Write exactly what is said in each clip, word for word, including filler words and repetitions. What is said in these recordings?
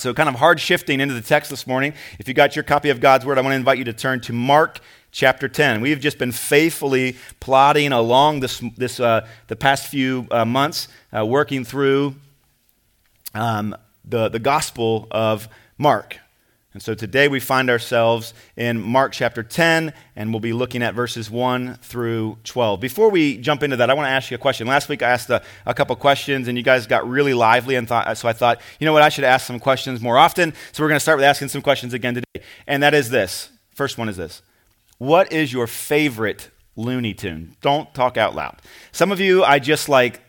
So kind of hard shifting into the text this morning. If you got your copy of God's Word, I want to invite you to turn to Mark chapter ten. We've just been faithfully plodding along this this uh, the past few uh, months, uh, working through um, the, the Gospel of Mark. And so today we find ourselves in Mark chapter ten, and we'll be looking at verses one through twelve. Before we jump into that, I want to ask you a question. Last week I asked a, a couple questions, and you guys got really lively, and thought, so I thought, you know what, I should ask some questions more often. So we're going to start with asking some questions again today, and that is this. First one is this. What is your favorite Looney Tune? Don't talk out loud. Some of you, I just like,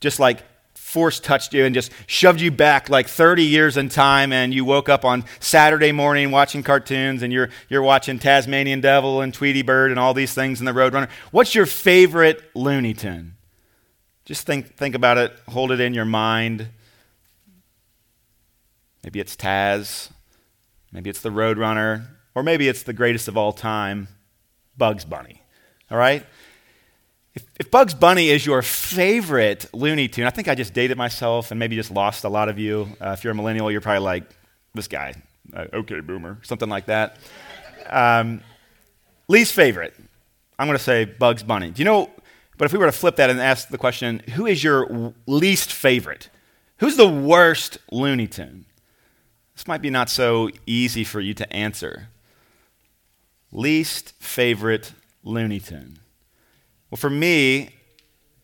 just like, force touched you and just shoved you back like thirty years in time, and you woke up on Saturday morning watching cartoons, and you're you're watching Tasmanian Devil and Tweety Bird and all these things in the Roadrunner. What's your favorite Looney Tune? Just think think about it. Hold it in your mind. Maybe it's Taz. Maybe it's the Roadrunner. Or maybe it's the greatest of all time, Bugs Bunny. All right? If, if Bugs Bunny is your favorite Looney Tune, I think I just dated myself and maybe just lost a lot of you. Uh, if you're a millennial, you're probably like, this guy, uh, okay, boomer, something like that. Um, least favorite, I'm going to say Bugs Bunny. Do you know, but if we were to flip that and ask the question, who is your w- least favorite? Who's the worst Looney Tune? This might be not so easy for you to answer. Least favorite Looney Tune. Well, for me,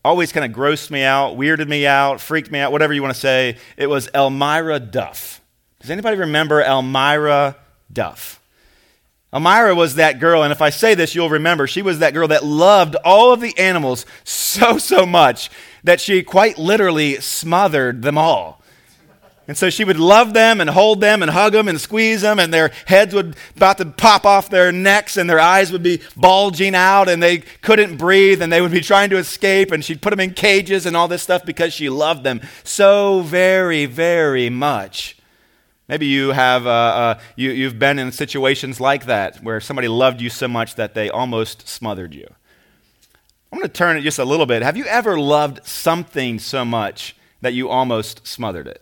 always kind of grossed me out, weirded me out, freaked me out, whatever you want to say. It was Elmyra Duff. Does anybody remember Elmyra Duff? Elmyra was that girl, and if I say this, you'll remember, she was that girl that loved all of the animals so, so much that she quite literally smothered them all. And so she would love them and hold them and hug them and squeeze them, and their heads would about to pop off their necks, and their eyes would be bulging out, and they couldn't breathe, and they would be trying to escape, and she'd put them in cages and all this stuff because she loved them so very, very much. Maybe you have uh, uh, you, you've been in situations like that where somebody loved you so much that they almost smothered you. I'm going to turn it just a little bit. Have you ever loved something so much that you almost smothered it?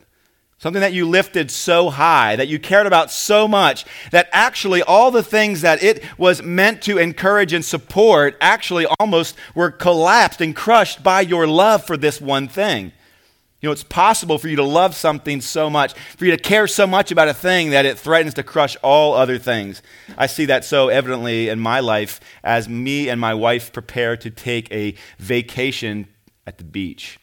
Something that you lifted so high, that you cared about so much, that actually all the things that it was meant to encourage and support actually almost were collapsed and crushed by your love for this one thing. You know, it's possible for you to love something so much, for you to care so much about a thing that it threatens to crush all other things. I see that so evidently in my life as me and my wife prepare to take a vacation at the beach.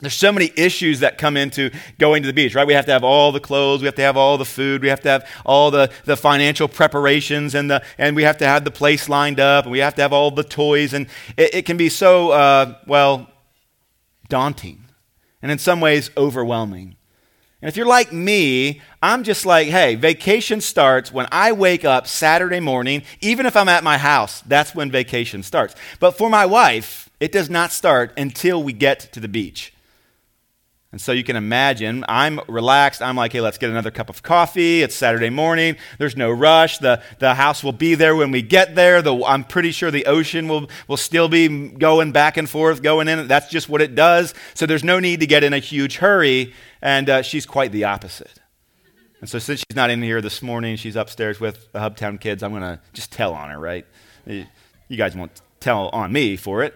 There's so many issues that come into going to the beach, right? We have to have all the clothes, we have to have all the food, we have to have all the, the financial preparations, and the and we have to have the place lined up, and we have to have all the toys, and it, it can be so, uh, well, daunting, and in some ways overwhelming. And if you're like me, I'm just like, hey, vacation starts when I wake up Saturday morning. Even if I'm at my house, that's when vacation starts. But for my wife, it does not start until we get to the beach. And so you can imagine, I'm relaxed. I'm like, hey, let's get another cup of coffee. It's Saturday morning. There's no rush. The the house will be there when we get there. The, I'm pretty sure the ocean will, will still be going back and forth, going in. That's just what it does. So there's no need to get in a huge hurry. And uh, she's quite the opposite. And so since she's not in here this morning, she's upstairs with the Hubtown kids. I'm going to just tell on her, right? You guys won't tell on me for it.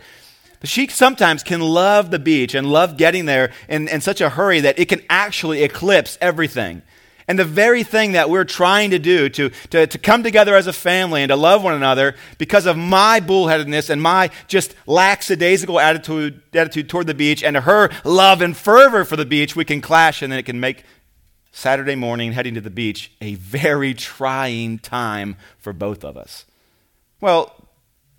She sometimes can love the beach and love getting there in, in such a hurry that it can actually eclipse everything. And the very thing that we're trying to do to, to, to come together as a family and to love one another, because of my bullheadedness and my just lackadaisical attitude, attitude toward the beach, and her love and fervor for the beach, we can clash, and then it can make Saturday morning heading to the beach a very trying time for both of us. Well,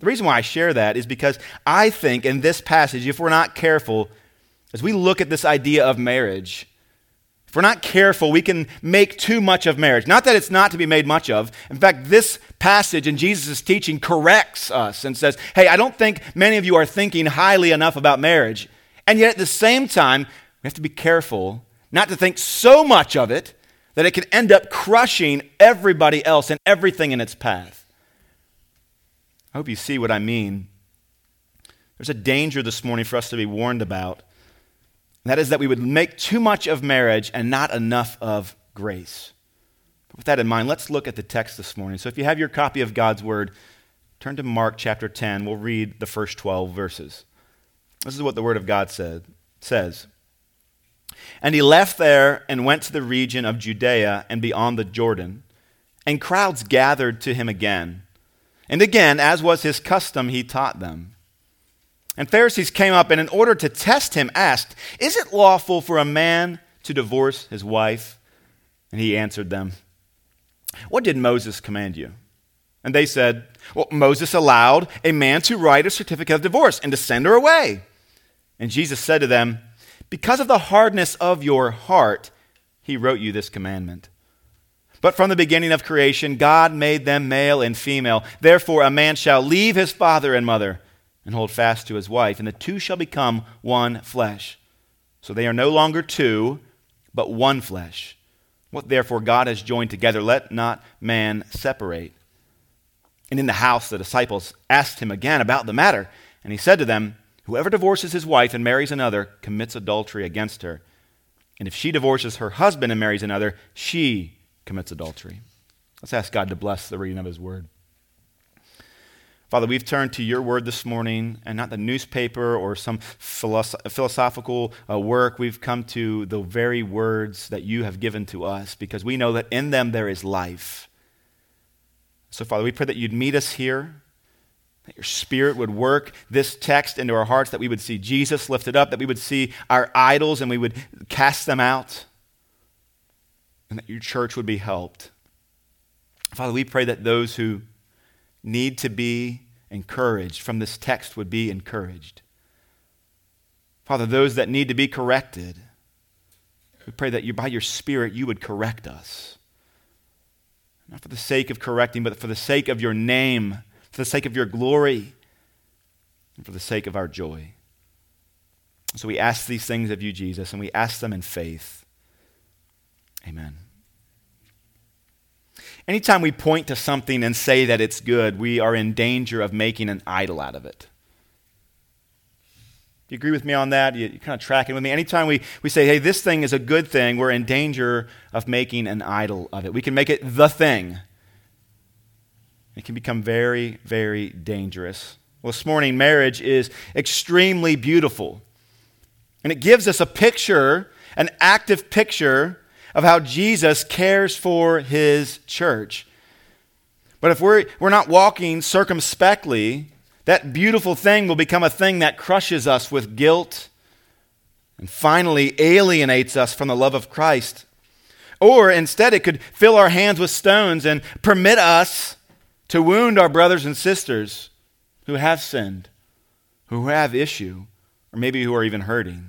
the reason why I share that is because I think in this passage, if we're not careful, as we look at this idea of marriage, if we're not careful, we can make too much of marriage. Not that it's not to be made much of. In fact, this passage in Jesus' teaching corrects us and says, hey, I don't think many of you are thinking highly enough about marriage. And yet at the same time, we have to be careful not to think so much of it that it can end up crushing everybody else and everything in its path. I hope you see what I mean. There's a danger this morning for us to be warned about. And that is that we would make too much of marriage and not enough of grace. With that in mind, let's look at the text this morning. So if you have your copy of God's Word, turn to Mark chapter ten. We'll read the first twelve verses. This is what the Word of God said, says. And he left there and went to the region of Judea and beyond the Jordan, and crowds gathered to him again. And again, as was his custom, he taught them. And Pharisees came up and in order to test him asked, "Is it lawful for a man to divorce his wife?" And he answered them, "What did Moses command you?" And they said, "Well, Moses allowed a man to write a certificate of divorce and to send her away." And Jesus said to them, "Because of the hardness of your heart, he wrote you this commandment. But from the beginning of creation, God made them male and female. Therefore, a man shall leave his father and mother and hold fast to his wife, and the two shall become one flesh. So they are no longer two, but one flesh. What therefore God has joined together, let not man separate." And in the house, the disciples asked him again about the matter. And he said to them, "Whoever divorces his wife and marries another commits adultery against her. And if she divorces her husband and marries another, she commits adultery." Let's ask God to bless the reading of his word. Father, we've turned to your word this morning, and not the newspaper or some philosoph- philosophical uh, work. We've come to the very words that you have given to us because we know that in them there is life. So, Father, we pray that you'd meet us here, that your Spirit would work this text into our hearts, that we would see Jesus lifted up, that we would see our idols and we would cast them out, and that your church would be helped. Father, we pray that those who need to be encouraged from this text would be encouraged. Father, those that need to be corrected, we pray that you, by your Spirit, you would correct us. Not for the sake of correcting, but for the sake of your name, for the sake of your glory, and for the sake of our joy. So we ask these things of you, Jesus, and we ask them in faith. Amen. Anytime we point to something and say that it's good, we are in danger of making an idol out of it. Do you agree with me on that? You, you're kind of tracking with me. Anytime we, we say, hey, this thing is a good thing, we're in danger of making an idol of it. We can make it the thing. It can become very, very dangerous. Well, this morning, marriage is extremely beautiful. And it gives us a picture, an active picture of how Jesus cares for his church. But if we're, we're not walking circumspectly, that beautiful thing will become a thing that crushes us with guilt and finally alienates us from the love of Christ. Or instead, it could fill our hands with stones and permit us to wound our brothers and sisters who have sinned, who have issue, or maybe who are even hurting.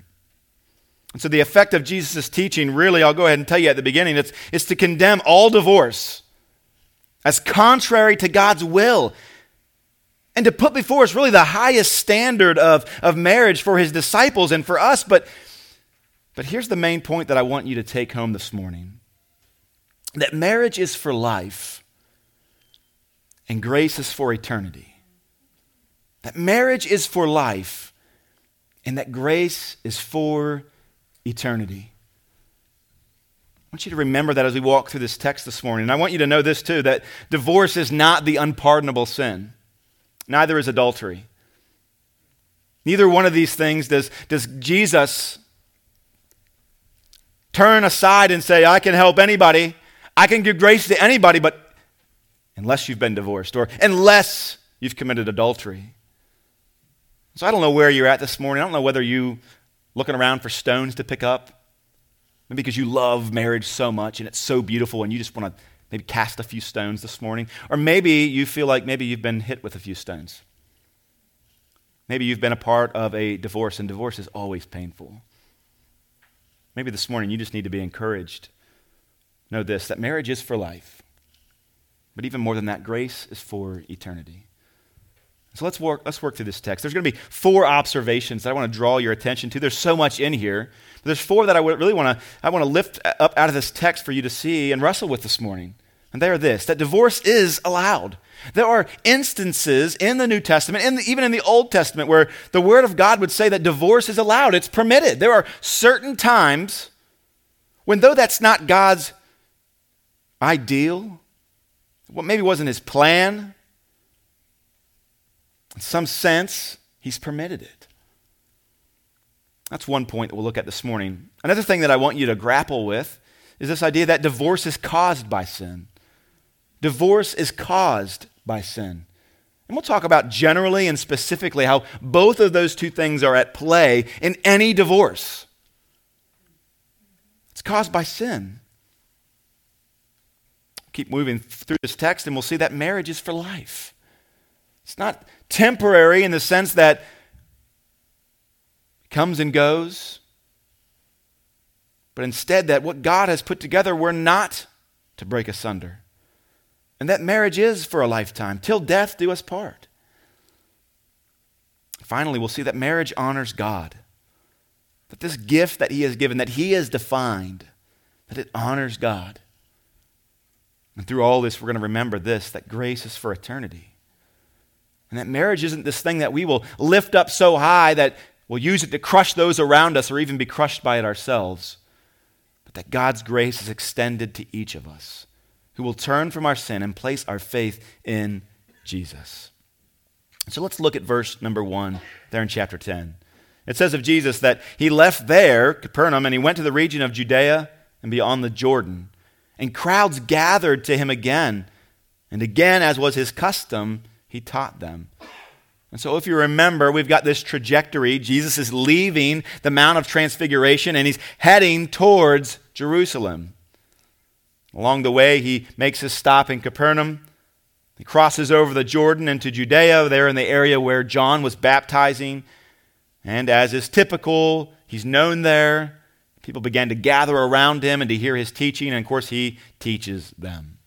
And so the effect of Jesus' teaching, really, I'll go ahead and tell you at the beginning, it's, it's to condemn all divorce as contrary to God's will and to put before us really the highest standard of, of marriage for his disciples and for us. But, but here's the main point that I want you to take home this morning, that marriage is for life and grace is for eternity. That marriage is for life and that grace is for eternity. Eternity. I want you to remember that as we walk through this text this morning. And I want you to know this too, that divorce is not the unpardonable sin. Neither is adultery. Neither one of these things does, does Jesus turn aside and say, I can help anybody. I can give grace to anybody, but unless you've been divorced or unless you've committed adultery. So I don't know where you're at this morning. I don't know whether you looking around for stones to pick up, maybe because you love marriage so much and it's so beautiful and you just want to maybe cast a few stones this morning. Or maybe you feel like maybe you've been hit with a few stones. Maybe you've been a part of a divorce, and divorce is always painful. Maybe this morning you just need to be encouraged. Know this, that marriage is for life. But even more than that, grace is for eternity. So let's work, let's work through this text. There's going to be four observations that I want to draw your attention to. There's so much in here. But there's four that I really want to, I want to lift up out of this text for you to see and wrestle with this morning. And they are this, that divorce is allowed. There are instances in the New Testament, and even in the Old Testament, where the Word of God would say that divorce is allowed. It's permitted. There are certain times when, though that's not God's ideal. What maybe wasn't his plan. In some sense, he's permitted it. That's one point that we'll look at this morning. Another thing that I want you to grapple with is this idea that divorce is caused by sin. Divorce is caused by sin. And we'll talk about generally and specifically how both of those two things are at play in any divorce. It's caused by sin. Keep moving through this text and we'll see that marriage is for life. It's not temporary in the sense that it comes and goes, but instead that what God has put together we're not to break asunder. And that marriage is for a lifetime. Till death do us part. Finally, we'll see that marriage honors God. That this gift that he has given, that he has defined, that it honors God. And through all this, we're going to remember this, that grace is for eternity. And that marriage isn't this thing that we will lift up so high that we'll use it to crush those around us or even be crushed by it ourselves. But that God's grace is extended to each of us who will turn from our sin and place our faith in Jesus. So let's look at verse number one there in chapter ten. It says of Jesus that he left there, Capernaum, and he went to the region of Judea and beyond the Jordan. And crowds gathered to him again. And again, as was his custom, he taught them. And so if you remember, we've got this trajectory. Jesus is leaving the Mount of Transfiguration and he's heading towards Jerusalem. Along the way, he makes his stop in Capernaum. He crosses over the Jordan into Judea, there in the area where John was baptizing. And as is typical, he's known there. People began to gather around him and to hear his teaching. And of course, he teaches them.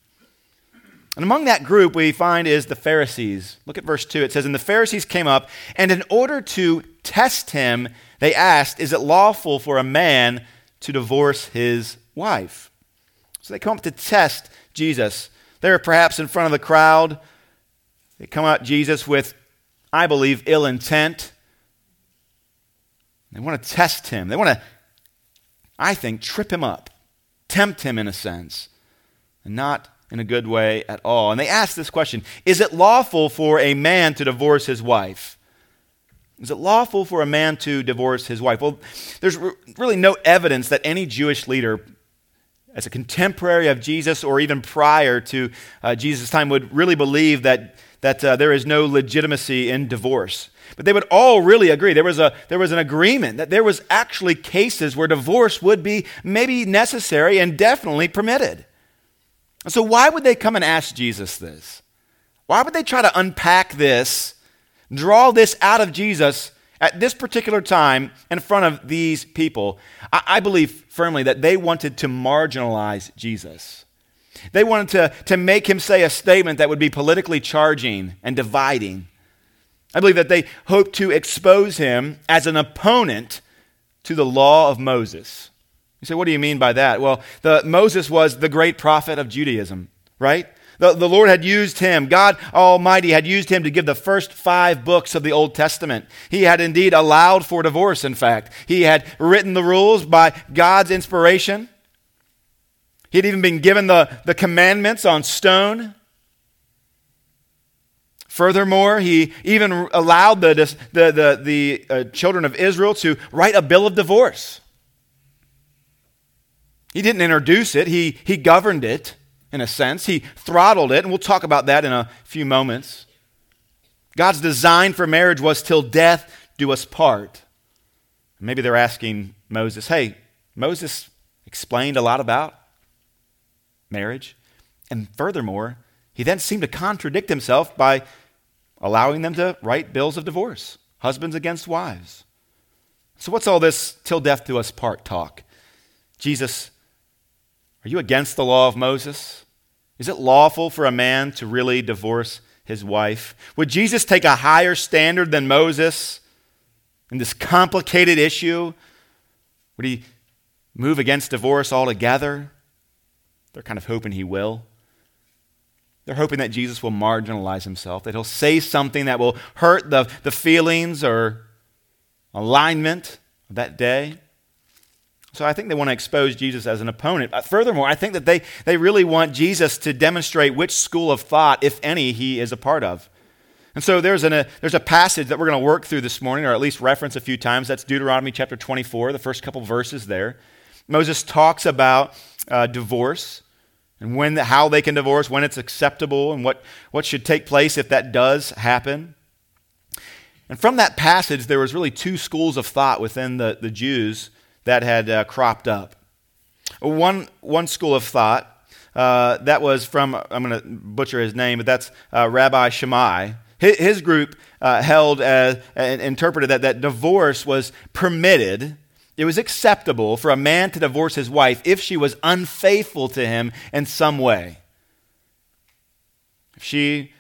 And among that group we find is the Pharisees. Look at verse two. It says, and the Pharisees came up, and in order to test him, they asked, is it lawful for a man to divorce his wife? So they come up to test Jesus. They're perhaps in front of the crowd. They come at Jesus with, I believe, ill intent. They want to test him. They want to, I think, trip him up, tempt him in a sense, and not in a good way at all. And they ask this question, is it lawful for a man to divorce his wife? Is it lawful for a man to divorce his wife? Well, there's really no evidence that any Jewish leader as a contemporary of Jesus or even prior to uh, Jesus' time would really believe that, that uh, there is no legitimacy in divorce. But they would all really agree. There was, a, there was an agreement that there was actually cases where divorce would be maybe necessary and definitely permitted. And so why would they come and ask Jesus this? Why would they try to unpack this, draw this out of Jesus at this particular time, in front of these people? I, I believe firmly that they wanted to marginalize Jesus. They wanted to, to make him say a statement that would be politically charging and dividing. I believe that they hoped to expose him as an opponent to the law of Moses. You say, what do you mean by that? Well, the, Moses was the great prophet of Judaism, right? The, the Lord had used him. God Almighty had used him to give the first five books of the Old Testament. He had indeed allowed for divorce, in fact. He had written the rules by God's inspiration. He had even been given the, the commandments on stone. Furthermore, he even allowed the, the, the, the uh, children of Israel to write a bill of divorce. He didn't introduce it. He, he governed it. In a sense, he throttled it, and we'll talk about that in a few moments. God's design for marriage was till death do us part. Maybe they're asking Moses, hey, Moses explained a lot about marriage. And furthermore, he then seemed to contradict himself by allowing them to write bills of divorce, husbands against wives. So what's all this till death do us part talk? Jesus, are you against the law of Moses? Is it lawful for a man to really divorce his wife? Would Jesus take a higher standard than Moses in this complicated issue? Would he move against divorce altogether? They're kind of hoping he will. They're hoping that Jesus will marginalize himself, that he'll say something that will hurt the, the feelings or alignment of that day. So I think they want to expose Jesus as an opponent. Furthermore, I think that they, they really want Jesus to demonstrate which school of thought, if any, he is a part of. And so there's, an, a, there's a passage that we're going to work through this morning, or at least reference a few times. That's Deuteronomy chapter twenty-four, the first couple verses there. Moses talks about uh, divorce and when the, how they can divorce, when it's acceptable, and what, what should take place if that does happen. And from that passage, there was really two schools of thought within the, the Jews that had uh, cropped up. One one school of thought, uh, that was from, I'm going to butcher his name, but that's uh, Rabbi Shammai. His, his group uh, held, uh, and interpreted that, that divorce was permitted, it was acceptable for a man to divorce his wife if she was unfaithful to him in some way. If she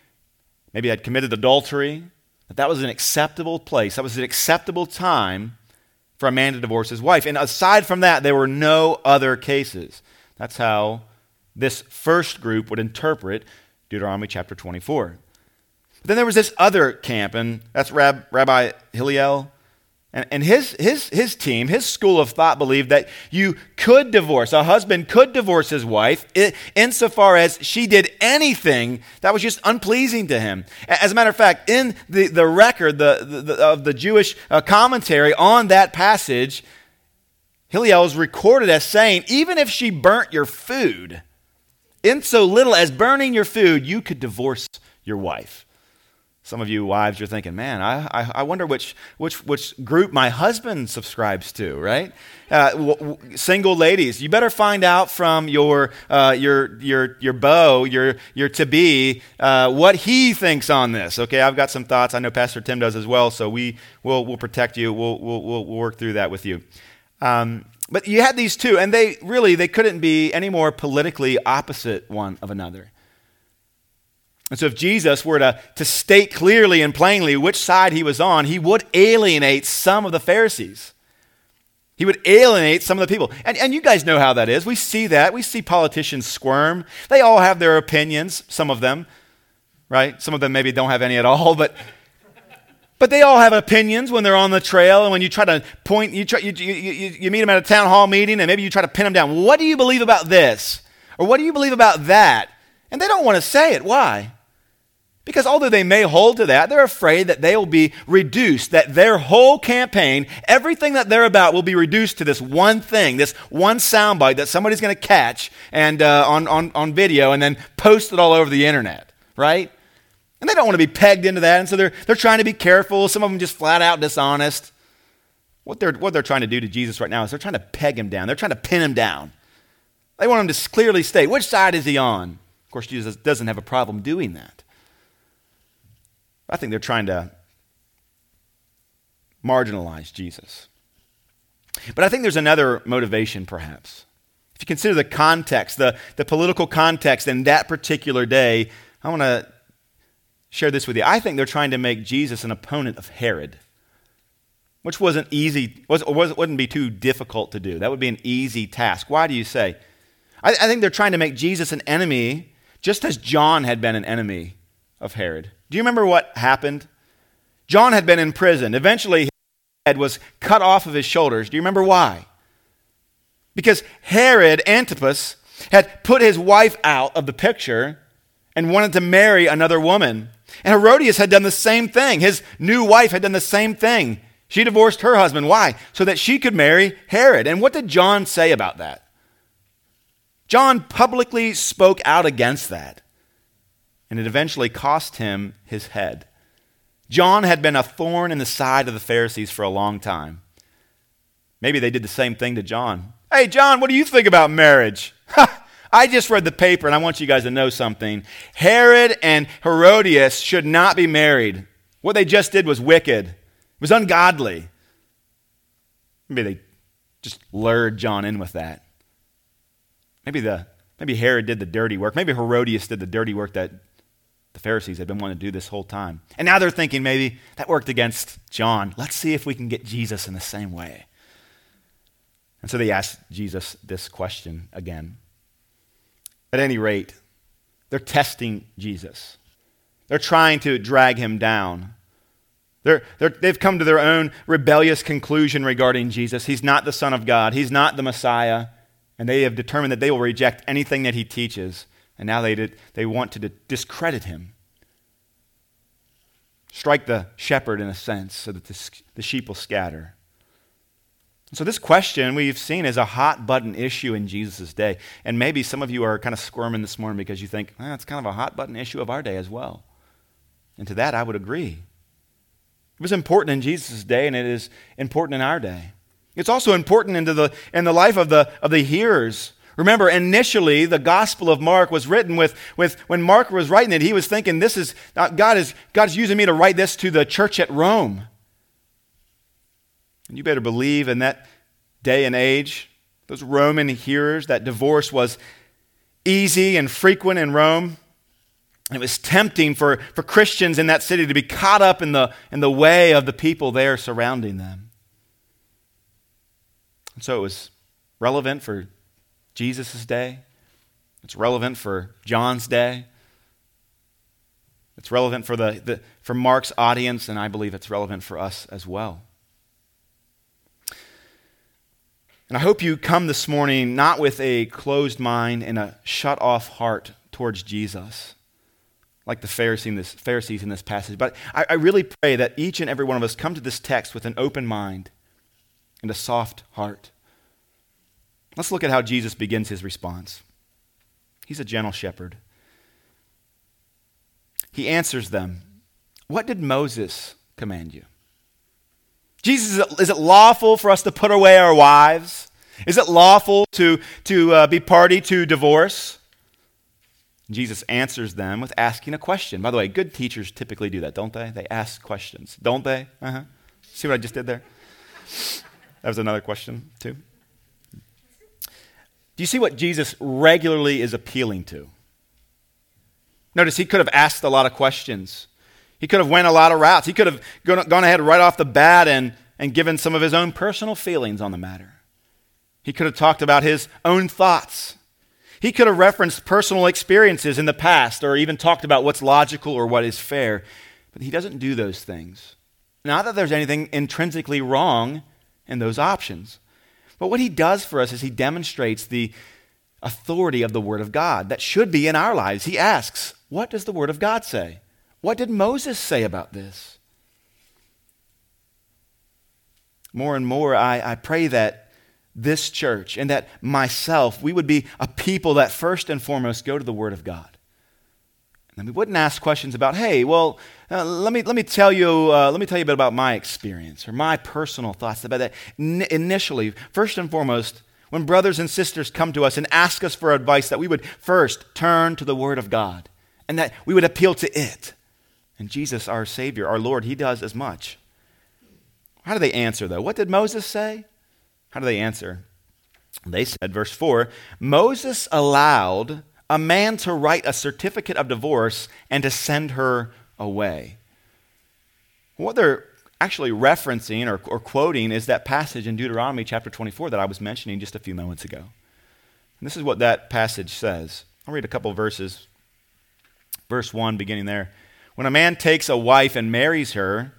maybe had committed adultery, that that was an acceptable place, that was an acceptable time for a man to divorce his wife. And aside from that, there were no other cases. That's how this first group would interpret Deuteronomy chapter twenty-four. But then there was this other camp, and that's Rab, Rabbi Hillel. And, and his, his, his team, his school of thought believed that you could divorce, a husband could divorce his wife insofar as she did anything that was just unpleasing to him. As a matter of fact, in the, the record the, the, the, of the Jewish uh, commentary on that passage, Hillel is recorded as saying, even if she burnt your food, in so little as burning your food, you could divorce your wife. Some of you wives, you're thinking, man, I I, I wonder which, which which group my husband subscribes to, right? Uh, w- w- single ladies, you better find out from your uh, your your your beau, your your to be, uh, what he thinks on this. Okay, I've got some thoughts. I know Pastor Tim does as well. So we will we'll protect you. We'll we'll we'll work through that with you. Um, but you had these two, and they really they couldn't be any more politically opposite one of another. And so if Jesus were to, to state clearly and plainly which side he was on, he would alienate some of the Pharisees. He would alienate some of the people. And, and you guys know how that is. We see that. We see politicians squirm. They all have their opinions, some of them, right? Some of them maybe don't have any at all, but but they all have opinions when they're on the trail, and when you try to point, you, try, you, you, you, you meet them at a town hall meeting, and maybe you try to pin them down. What do you believe about this? Or what do you believe about that? And they don't want to say it. Why? Because although they may hold to that, they're afraid that they will be reduced, that their whole campaign, everything that they're about will be reduced to this one thing, this one soundbite that somebody's going to catch and uh, on, on, on video and then post it all over the internet, right? And they don't want to be pegged into that, and so they're, they're trying to be careful. Some of them just flat out dishonest. What they're, what they're trying to do to Jesus right now is they're trying to peg him down. They're trying to pin him down. They want him to clearly state, which side is he on? Of course, Jesus doesn't have a problem doing that. I think they're trying to marginalize Jesus. But I think there's another motivation, perhaps. If you consider the context, the, the political context in that particular day, I want to share this with you. I think they're trying to make Jesus an opponent of Herod, which wasn't easy, was, was, wouldn't be too difficult to do. That would be an easy task. Why do you say? I, I think they're trying to make Jesus an enemy, just as John had been an enemy of Herod. Do you remember what happened? John had been in prison. Eventually, his head was cut off of his shoulders. Do you remember why? Because Herod Antipas had put his wife out of the picture and wanted to marry another woman. And Herodias had done the same thing. His new wife had done the same thing. She divorced her husband. Why? So that she could marry Herod. And what did John say about that? John publicly spoke out against that. And it eventually cost him his head. John had been a thorn in the side of the Pharisees for a long time. Maybe they did the same thing to John. Hey, John, what do you think about marriage? Ha! I just read the paper, and I want you guys to know something. Herod and Herodias should not be married. What they just did was wicked. It was ungodly. Maybe they just lured John in with that. Maybe the maybe Herod did the dirty work. Maybe Herodias did the dirty work that the Pharisees had been wanting to do this whole time. And now they're thinking maybe that worked against John. Let's see if we can get Jesus in the same way. And so they asked Jesus this question again. At any rate, they're testing Jesus. They're trying to drag him down. They're, they're, they've come to their own rebellious conclusion regarding Jesus. He's not the Son of God. He's not the Messiah. And they have determined that they will reject anything that he teaches. And now they did, they want to discredit him. Strike the shepherd, in a sense, so that the, the sheep will scatter. So this question we've seen is a hot button issue in Jesus' day. And maybe some of you are kind of squirming this morning because you think, well, it's kind of a hot button issue of our day as well. And to that, I would agree. It was important in Jesus' day, and it is important in our day. It's also important into the, in the life of the, of the hearers. Remember, initially, the Gospel of Mark was written with, with when Mark was writing it, he was thinking, this is, God is, God's using me to write this to the church at Rome. And you better believe in that day and age, those Roman hearers, that divorce was easy and frequent in Rome. It was tempting for, for Christians in that city to be caught up in the, in the way of the people there surrounding them. And so it was relevant for Jesus' day. It's relevant for John's day. It's relevant for, the, the, for Mark's audience, and I believe it's relevant for us as well. And I hope you come this morning not with a closed mind and a shut-off heart towards Jesus, like the Pharisees in this, Pharisees in this passage. But I, I really pray that each and every one of us come to this text with an open mind and a soft heart. Let's look at how Jesus begins his response. He's a gentle shepherd. He answers them, "What did Moses command you?" Jesus, is it lawful for us to put away our wives? Is it lawful to, to uh, be party to divorce? Jesus answers them with asking a question. By the way, good teachers typically do that, don't they? They ask questions, don't they? Uh-huh. See what I just did there? That was another question, too. Do you see what Jesus regularly is appealing to? Notice he could have asked a lot of questions. He could have went a lot of routes. He could have gone ahead right off the bat and, and given some of his own personal feelings on the matter. He could have talked about his own thoughts. He could have referenced personal experiences in the past or even talked about what's logical or what is fair, but he doesn't do those things. Not that there's anything intrinsically wrong in those options, but what he does for us is he demonstrates the authority of the Word of God that should be in our lives. He asks, what does the Word of God say? What did Moses say about this? More and more, I, I pray that this church, and that myself, we would be a people that first and foremost go to the Word of God. And we wouldn't ask questions about, hey, well, uh, let me let me tell you uh, let me tell you a bit about my experience or my personal thoughts about that. N- initially, first and foremost, when brothers and sisters come to us and ask us for advice, that we would first turn to the Word of God and that we would appeal to it. And Jesus, our Savior, our Lord, he does as much. How do they answer, though? What did Moses say? How do they answer? They said, verse four, Moses allowed a man to write a certificate of divorce and to send her away. What they're actually referencing or, or quoting is that passage in Deuteronomy chapter twenty-four that I was mentioning just a few moments ago. And this is what that passage says. I'll read a couple of verses. Verse one, beginning there. When a man takes a wife and marries her,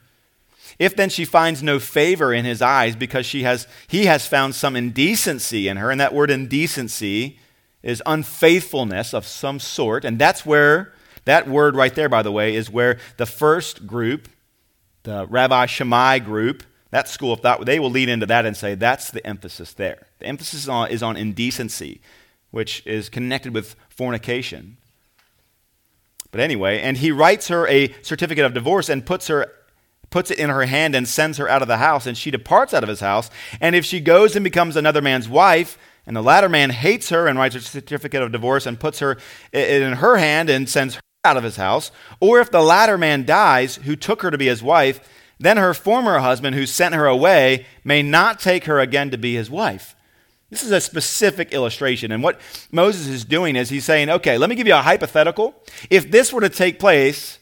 if then she finds no favor in his eyes because she has, he has found some indecency in her, and that word indecency is unfaithfulness of some sort, and that's where, that word right there, by the way, is where the first group, the Rabbi Shammai group, that school of thought, they will lead into that and say that's the emphasis there. The emphasis on, is on indecency, which is connected with fornication. But anyway, and he writes her a certificate of divorce and puts her puts it in her hand and sends her out of the house, and she departs out of his house. And if she goes and becomes another man's wife, and the latter man hates her and writes a certificate of divorce and puts her in her hand and sends her out of his house, or if the latter man dies who took her to be his wife, then her former husband who sent her away may not take her again to be his wife. This is a specific illustration. And what Moses is doing is he's saying, okay, let me give you a hypothetical. If this were to take place,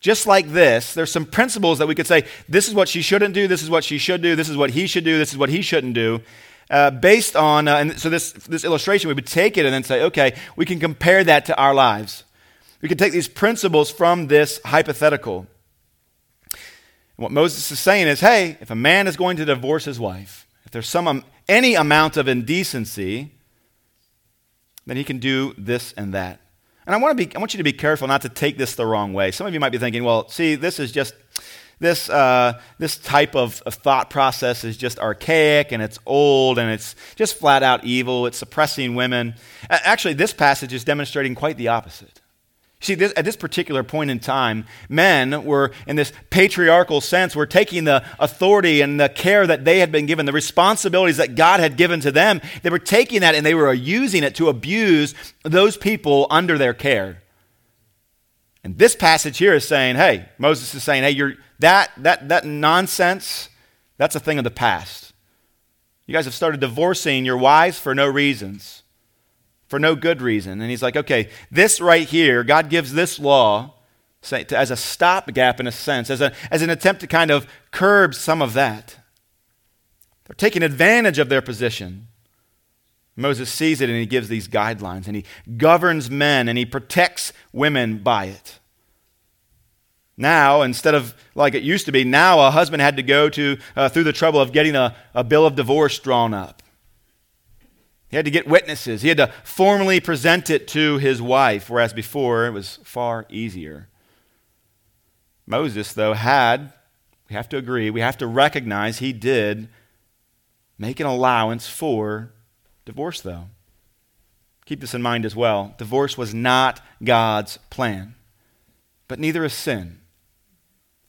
just like this, there's some principles that we could say, this is what she shouldn't do, this is what she should do, this is what he should do, this is what he shouldn't do. Uh, based on, uh, and so this this illustration, we would take it and then say, okay, we can compare that to our lives. We can take these principles from this hypothetical. And what Moses is saying is, hey, if a man is going to divorce his wife, if there's some um, any amount of indecency, then he can do this and that. And I want to be I want you to be careful not to take this the wrong way. Some of you might be thinking, well, see, this is just this uh, this type of, of thought process is just archaic and it's old and it's just flat out evil. It's suppressing women. Actually, this passage is demonstrating quite the opposite. See, this, at this particular point in time, men were, in this patriarchal sense, were taking the authority and the care that they had been given, the responsibilities that God had given to them. They were taking that and they were using it to abuse those people under their care. And this passage here is saying, hey, Moses is saying, hey, you're that that that nonsense, that's a thing of the past. You guys have started divorcing your wives for no reasons, for no good reason. And he's like, okay, this right here, God gives this law say, to, as a stopgap in a sense, as a as an attempt to kind of curb some of that. They're taking advantage of their position. Moses sees it and he gives these guidelines and he governs men and he protects women by it. Now, instead of like it used to be, now a husband had to go to uh, through the trouble of getting a, a bill of divorce drawn up. He had to get witnesses. He had to formally present it to his wife, whereas before it was far easier. Moses, though, had, we have to agree, we have to recognize he did make an allowance for divorce, though. Keep this in mind as well. Divorce was not God's plan, but neither is sin.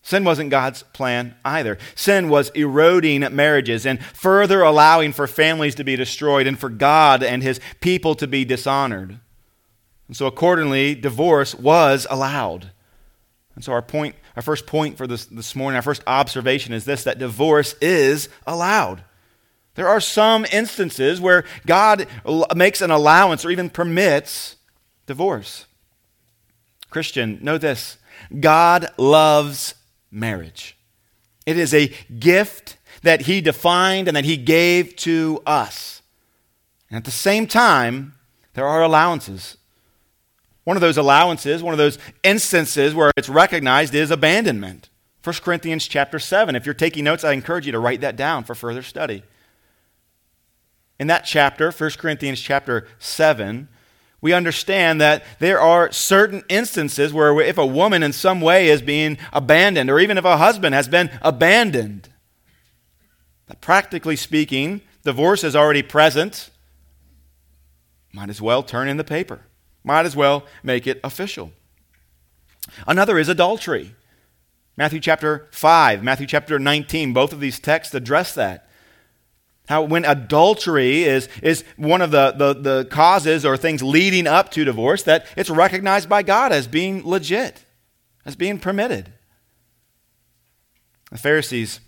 Sin wasn't God's plan either. Sin was eroding marriages and further allowing for families to be destroyed and for God and his people to be dishonored. And so accordingly, divorce was allowed. And so our point, our first point for this, this morning, our first observation is this, that divorce is allowed. There are some instances where God makes an allowance or even permits divorce. Christian, know this. God loves marriage. It is a gift that he defined and that he gave to us. And at the same time, there are allowances. One of those allowances, one of those instances where it's recognized is abandonment. First Corinthians chapter seven. If you're taking notes, I encourage you to write that down for further study. In that chapter, First Corinthians chapter seven, we understand that there are certain instances where if a woman in some way is being abandoned, or even if a husband has been abandoned, that practically speaking, divorce is already present. Might as well turn in the paper. Might as well make it official. Another is adultery. Matthew chapter five, Matthew chapter nineteen, both of these texts address that. How when adultery is, is one of the, the, the causes or things leading up to divorce, that it's recognized by God as being legit, as being permitted. The Pharisees,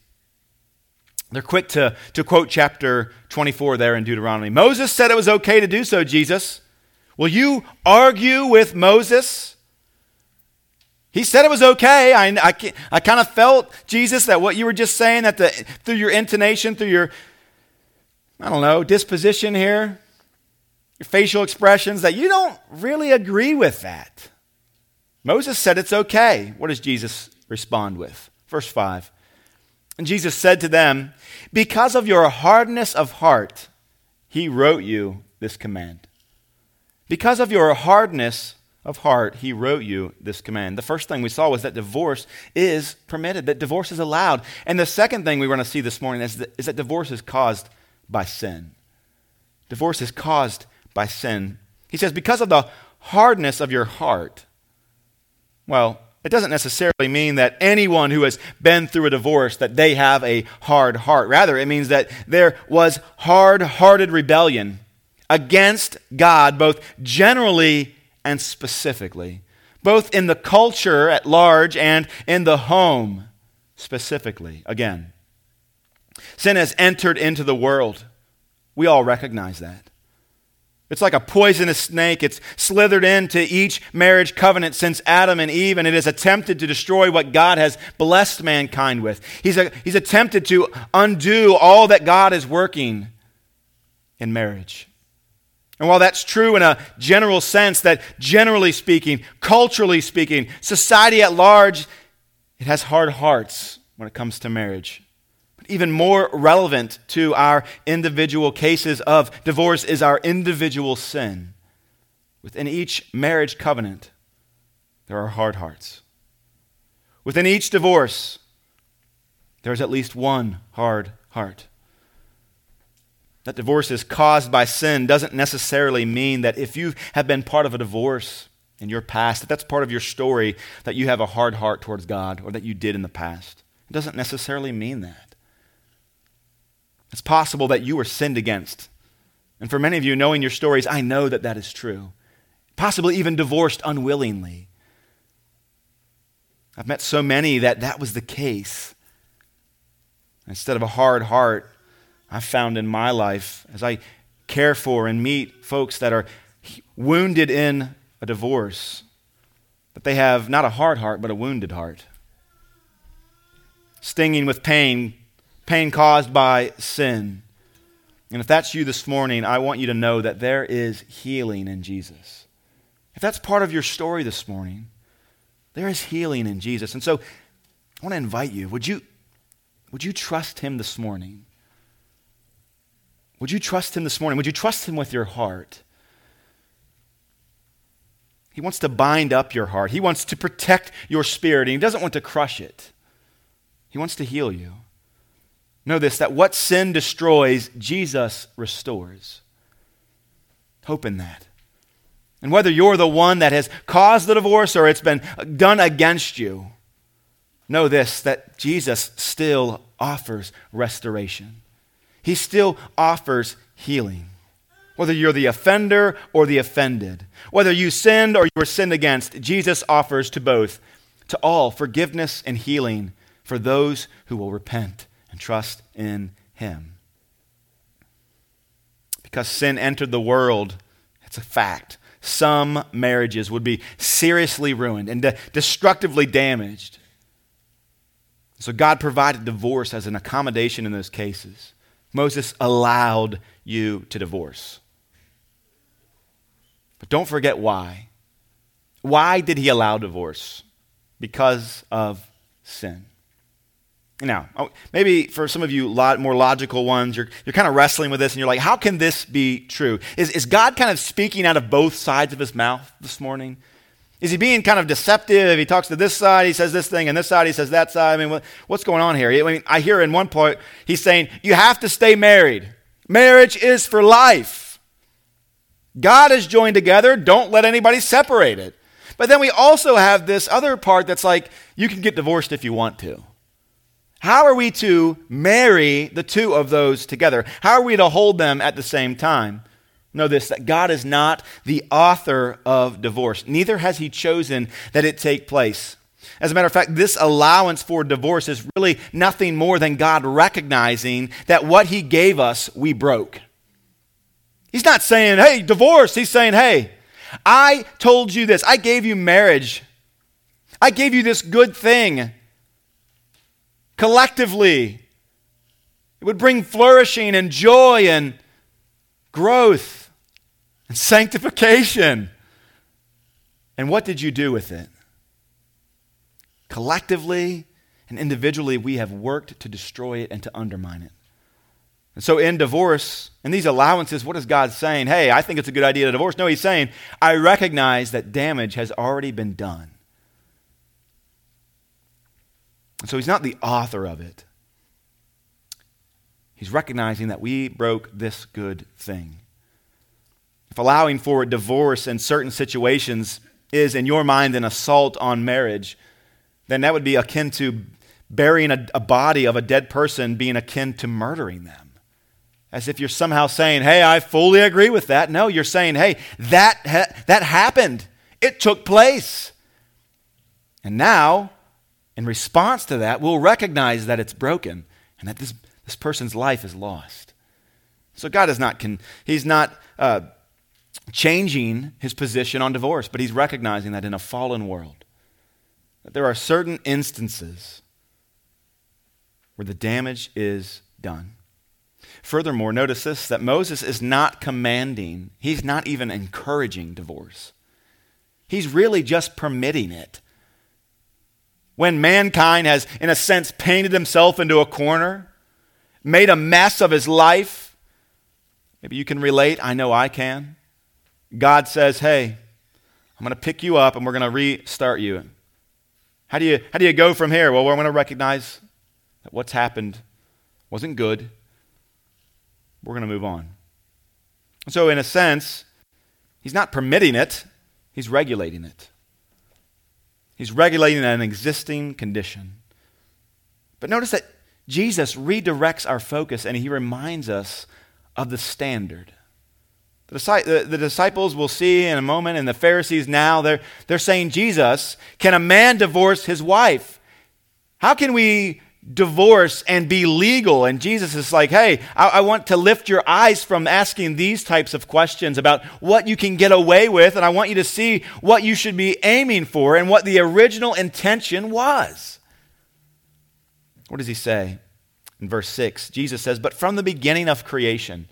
they're quick to, to quote chapter twenty-four there in Deuteronomy. Moses said it was okay to do so, Jesus. Will you argue with Moses? He said it was okay. I, I, I kind of felt, Jesus, that what you were just saying, that the, through your intonation, through your I don't know, disposition here, your facial expressions, that you don't really agree with that. Moses said it's okay. What does Jesus respond with? Verse five, and Jesus said to them, because of your hardness of heart, he wrote you this command. Because of your hardness of heart, he wrote you this command. The first thing we saw was that divorce is permitted, that divorce is allowed. And the second thing we want to see this morning is that, is that divorce is caused by sin. Divorce is caused by sin. He says, because of the hardness of your heart. Well, it doesn't necessarily mean that anyone who has been through a divorce, that they have a hard heart. Rather, it means that there was hard-hearted rebellion against God, both generally and specifically, both in the culture at large and in the home specifically. Again, sin has entered into the world. We all recognize that. It's like a poisonous snake. It's slithered into each marriage covenant since Adam and Eve, and it has attempted to destroy what God has blessed mankind with. He's, a, he's attempted to undo all that God is working in marriage. And while that's true in a general sense, that generally speaking, culturally speaking, society at large, it has hard hearts when when it comes to marriage. But even more relevant to our individual cases of divorce is our individual sin. Within each marriage covenant, there are hard hearts. Within each divorce, there's at least one hard heart. That divorce is caused by sin doesn't necessarily mean that if you have been part of a divorce in your past, that that's part of your story, that you have a hard heart towards God or that you did in the past. It doesn't necessarily mean that. It's possible that you were sinned against. And for many of you, knowing your stories, I know that that is true. Possibly even divorced unwillingly. I've met so many that that was the case. Instead of a hard heart, I've found in my life, as I care for and meet folks that are wounded in a divorce, that they have not a hard heart, but a wounded heart. Stinging with pain, pain caused by sin. And if that's you this morning, I want you to know that there is healing in Jesus. If that's part of your story this morning, there is healing in Jesus. And so I want to invite you, would you, would you trust him this morning? Would you trust him this morning? Would you trust him with your heart? He wants to bind up your heart. He wants to protect your spirit, and he doesn't want to crush it. He wants to heal you. Know this, that what sin destroys, Jesus restores. Hope in that. And whether you're the one that has caused the divorce or it's been done against you, know this, that Jesus still offers restoration. He still offers healing. Whether you're the offender or the offended, whether you sinned or you were sinned against, Jesus offers to both, to all, forgiveness and healing for those who will repent and trust in him. Because sin entered the world, it's a fact. Some marriages would be seriously ruined and de- destructively damaged. So God provided divorce as an accommodation in those cases. Moses allowed you to divorce. But don't forget why. Why did he allow divorce? Because of sin. Now, maybe for some of you more logical ones, you're, you're kind of wrestling with this and you're like, how can this be true? Is, is God kind of speaking out of both sides of his mouth this morning? Is he being kind of deceptive? He talks to this side, he says this thing, and this side, he says that side. I mean, what, what's going on here? I mean, I hear in one point, he's saying, you have to stay married. Marriage is for life. God is joined together. Don't let anybody separate it. But then we also have this other part that's like, you can get divorced if you want to. How are we to marry the two of those together? How are we to hold them at the same time? Know this, that God is not the author of divorce. Neither has he chosen that it take place. As a matter of fact, this allowance for divorce is really nothing more than God recognizing that what he gave us, we broke. He's not saying, hey, divorce. He's saying, hey, I told you this. I gave you marriage. I gave you this good thing. Collectively, it would bring flourishing and joy and growth. And sanctification. And what did you do with it? Collectively and individually, we have worked to destroy it and to undermine it. And so in divorce, in these allowances, what is God saying? Hey, I think it's a good idea to divorce. No, he's saying, I recognize that damage has already been done. And so he's not the author of it. He's recognizing that we broke this good thing. If allowing for divorce in certain situations is, in your mind, an assault on marriage, then that would be akin to burying a, a body of a dead person being akin to murdering them. As if you're somehow saying, hey, I fully agree with that. No, you're saying, hey, that ha- that happened. It took place. And now, in response to that, we'll recognize that it's broken and that this, this person's life is lost. So God is not, con- he's not... Uh, changing his position on divorce, but he's recognizing that in a fallen world, that there are certain instances where the damage is done. Furthermore, notice this, that Moses is not commanding, he's not even encouraging divorce. He's really just permitting it. when mankind has, in a sense, painted himself into a corner, made a mess of his life, maybe you can relate, I know I can, God says, hey, I'm going to pick you up and we're going to restart you. How do you, how do you go from here? Well, we're going to recognize that what's happened wasn't good. We're going to move on. So in a sense, he's not permitting it, he's regulating it. He's regulating an existing condition. But notice that Jesus redirects our focus and he reminds us of the standard. The, the disciples will see in a moment, and the Pharisees now, they're, they're saying, Jesus, can a man divorce his wife? How can we divorce and be legal? And Jesus is like, hey, I, I want to lift your eyes from asking these types of questions about what you can get away with, and I want you to see what you should be aiming for and what the original intention was. What does he say? In verse six, Jesus says, but from the beginning of creation,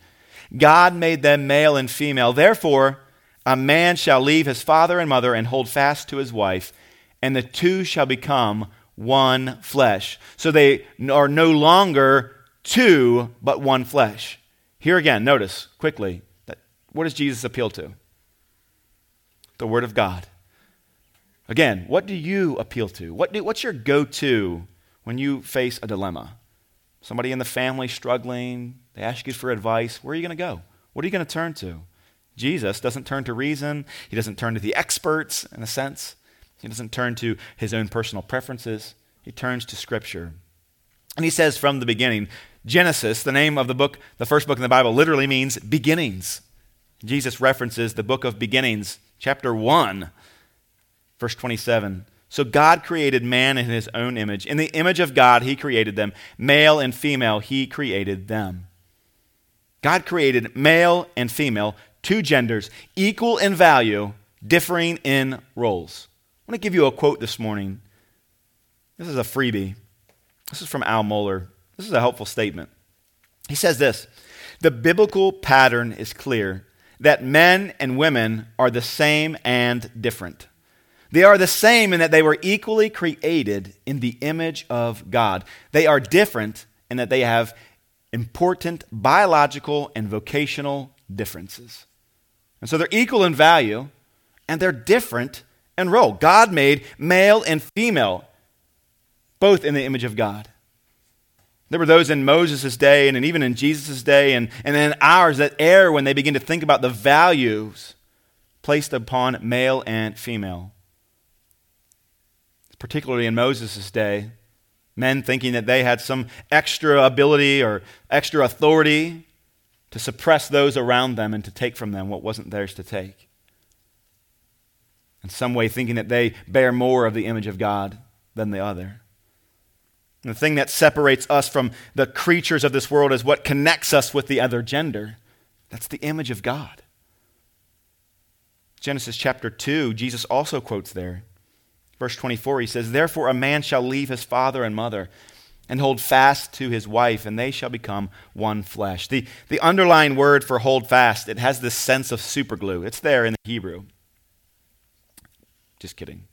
God made them male and female. Therefore, a man shall leave his father and mother and hold fast to his wife, and the two shall become one flesh. So they are no longer two, but one flesh. Here again, notice quickly, that what does Jesus appeal to? The Word of God. Again, what do you appeal to? What do, what's your go-to when you face a dilemma? Somebody in the family struggling, they ask you for advice. Where are you going to go? What are you going to turn to? Jesus doesn't turn to reason. He doesn't turn to the experts, in a sense. He doesn't turn to his own personal preferences. He turns to Scripture. And he says from the beginning, Genesis, the name of the book, the first book in the Bible, literally means beginnings. Jesus references the book of beginnings, chapter one, verse twenty-seven. So God created man in his own image. In the image of God, he created them. Male and female, he created them. God created male and female, two genders, equal in value, differing in roles. I want to give you a quote this morning. This is a freebie. This is from Al Mohler. This is a helpful statement. He says this, the biblical pattern is clear that men and women are the same and different. They are the same in that they were equally created in the image of God. They are different in that they have important biological and vocational differences. And so they're equal in value and they're different in role. God made male and female, both in the image of God. There were those in Moses' day and even in Jesus' day and, and in ours that err when they begin to think about the values placed upon male and female. Particularly in Moses' day, men thinking that they had some extra ability or extra authority to suppress those around them and to take from them what wasn't theirs to take. In some way thinking that they bear more of the image of God than the other. And the thing that separates us from the creatures of this world is what connects us with the other gender. That's the image of God. Genesis chapter two, Jesus also quotes there. Verse twenty-four, he says, therefore a man shall leave his father and mother and hold fast to his wife, and they shall become one flesh. The, the underlying word for hold fast, it has this sense of superglue. It's there in the Hebrew. Just kidding.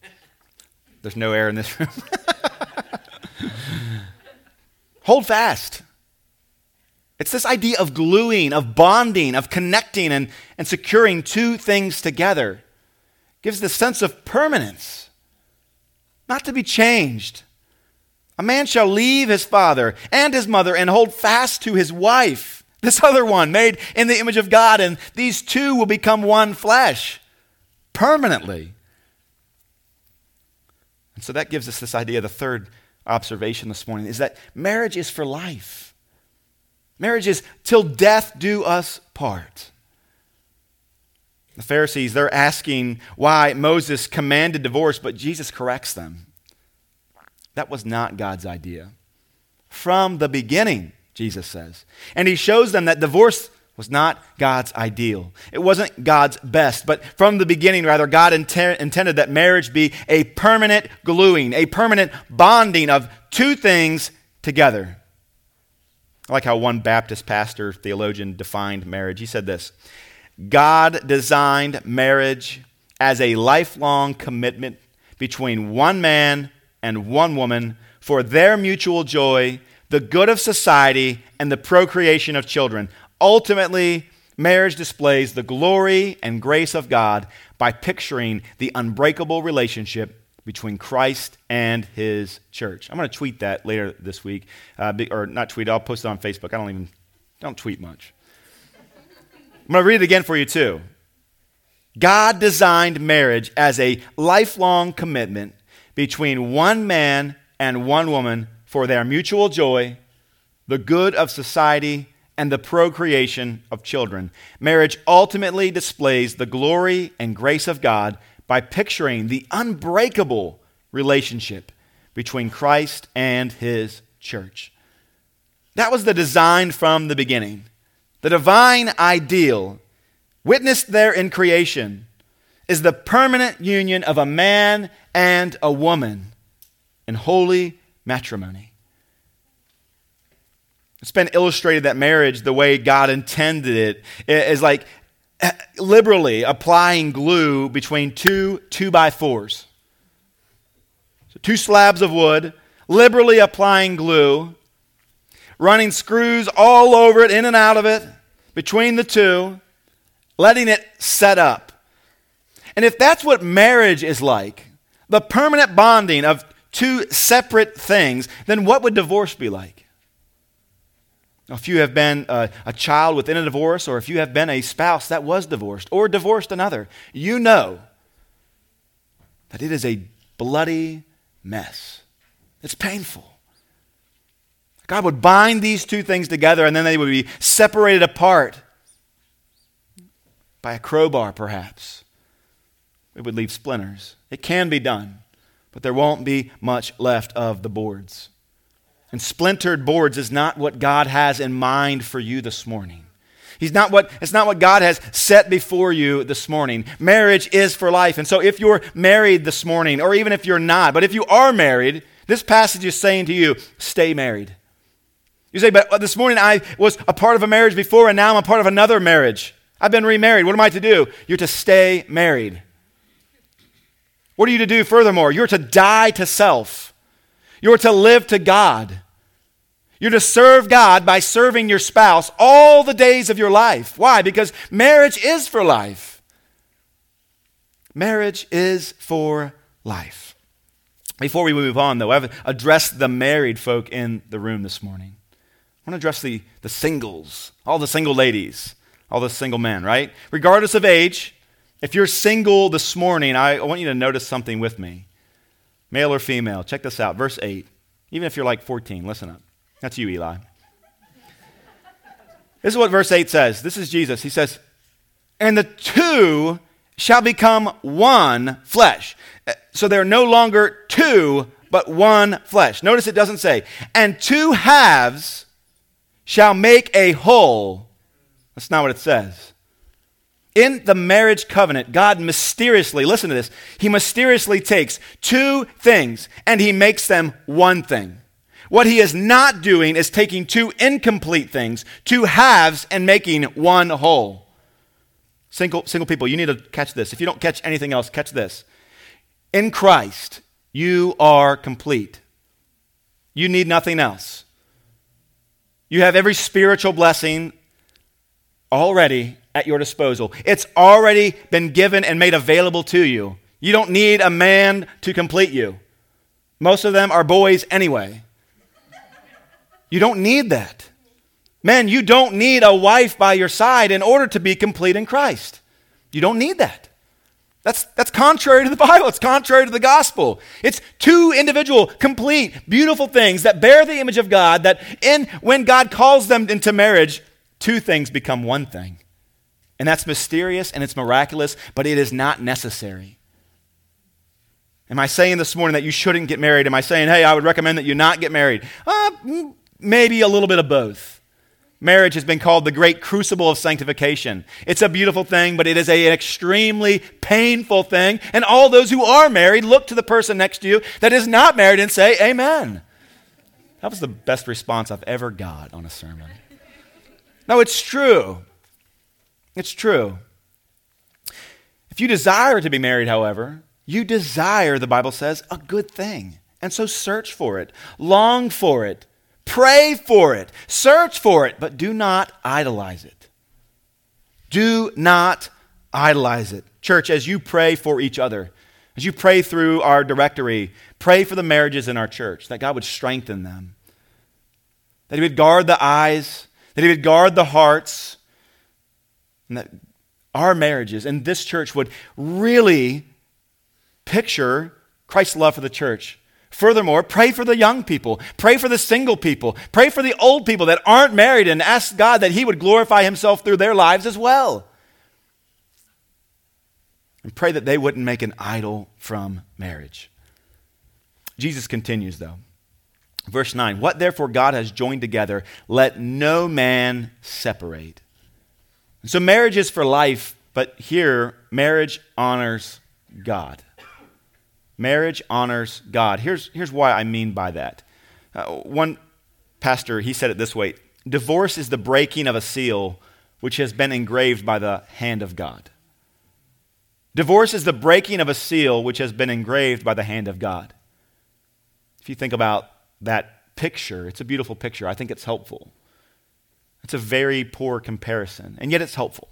There's no air in this room. Hold fast. It's this idea of gluing, of bonding, of connecting and, and securing two things together. It gives the sense of permanence. Not to be changed. A man shall leave his father and his mother and hold fast to his wife, this other one made in the image of God, and these two will become one flesh permanently. And so that gives us this idea. The third observation this morning is that marriage is for life. Marriage is till death do us part. The Pharisees, they're asking why Moses commanded divorce, but Jesus corrects them. That was not God's idea. From the beginning, Jesus says. And he shows them that divorce was not God's ideal. It wasn't God's best, but from the beginning, rather, God inten- intended that marriage be a permanent gluing, a permanent bonding of two things together. I like how one Baptist pastor, theologian, defined marriage. He said this, God designed marriage as a lifelong commitment between one man and one woman for their mutual joy, the good of society, and the procreation of children. Ultimately, marriage displays the glory and grace of God by picturing the unbreakable relationship between Christ and his church. I'm going to tweet that later this week, uh, or not tweet, I'll post it on Facebook. I don't even, don't tweet much. I'm going to read it again for you too. God designed marriage as a lifelong commitment between one man and one woman for their mutual joy, the good of society, and the procreation of children. Marriage ultimately displays the glory and grace of God by picturing the unbreakable relationship between Christ and his church. That was the design from the beginning. The divine ideal, witnessed there in creation, is the permanent union of a man and a woman in holy matrimony. It's been illustrated that marriage, the way God intended it, is like liberally applying glue between two two-by-fours. So two slabs of wood, liberally applying glue, running screws all over it, in and out of it, between the two, letting it set up. And if that's what marriage is like, the permanent bonding of two separate things, then what would divorce be like? If you have been a, a child within a divorce, or if you have been a spouse that was divorced or divorced another, you know that it is a bloody mess. It's painful. God would bind these two things together, and then they would be separated apart by a crowbar, perhaps. It would leave splinters. It can be done, but there won't be much left of the boards. And splintered boards is not what God has in mind for you this morning. He's not what, it's not what God has set before you this morning. Marriage is for life. And so if you're married this morning, or even if you're not, but if you are married, this passage is saying to you, stay married. You say, but this morning I was a part of a marriage before, and now I'm a part of another marriage. I've been remarried. What am I to do? You're to stay married. What are you to do furthermore? You're to die to self. You're to live to God. You're to serve God by serving your spouse all the days of your life. Why? Because marriage is for life. Marriage is for life. Before we move on, though, I've addressed the married folk in the room this morning. I want to address the, the singles, all the single ladies, all the single men, right? Regardless of age, if you're single this morning, I want you to notice something with me. Male or female, check this out, verse eight. Even if you're like fourteen, listen up. That's you, Eli. This is what verse eight says. This is Jesus. He says, and the two shall become one flesh. So they're no longer two, but one flesh. Notice it doesn't say, and two halves shall make a whole. That's not what it says. In the marriage covenant, God mysteriously, listen to this, he mysteriously takes two things and he makes them one thing. What he is not doing is taking two incomplete things, two halves, and making one whole. Single, single people, you need to catch this. If you don't catch anything else, catch this. In Christ, you are complete. You need nothing else. You have every spiritual blessing already at your disposal. It's already been given and made available to you. You don't need a man to complete you. Most of them are boys anyway. You don't need that. Men, you don't need a wife by your side in order to be complete in Christ. You don't need that. That's, that's contrary to the Bible. It's contrary to the gospel. It's two individual, complete, beautiful things that bear the image of God, that in when God calls them into marriage, two things become one thing. And that's mysterious and it's miraculous, but it is not necessary. Am I saying this morning that you shouldn't get married? Am I saying, hey, I would recommend that you not get married? Uh, maybe a little bit of both. Marriage has been called the great crucible of sanctification. It's a beautiful thing, but it is a, an extremely painful thing. And all those who are married look to the person next to you that is not married and say, amen. That was the best response I've ever got on a sermon. No, it's true. It's true. If you desire to be married, however, you desire, the Bible says, a good thing. And so search for it, long for it, pray for it, search for it, but do not idolize it. Do not idolize it. Church, as you pray for each other, as you pray through our directory, pray for the marriages in our church, that God would strengthen them, that he would guard the eyes, that he would guard the hearts, and that our marriages and this church would really picture Christ's love for the church. Furthermore, pray for the young people, pray for the single people, pray for the old people that aren't married, and ask God that he would glorify himself through their lives as well. And pray that they wouldn't make an idol from marriage. Jesus continues, though. Verse nine, what therefore God has joined together, let no man separate. So marriage is for life, but here, marriage honors God. Marriage honors God. Here's, here's why I mean by that. Uh, one pastor, he said it this way, divorce is the breaking of a seal which has been engraved by the hand of God. Divorce is the breaking of a seal which has been engraved by the hand of God. If you think about that picture, it's a beautiful picture. I think it's helpful. It's a very poor comparison, and yet it's helpful.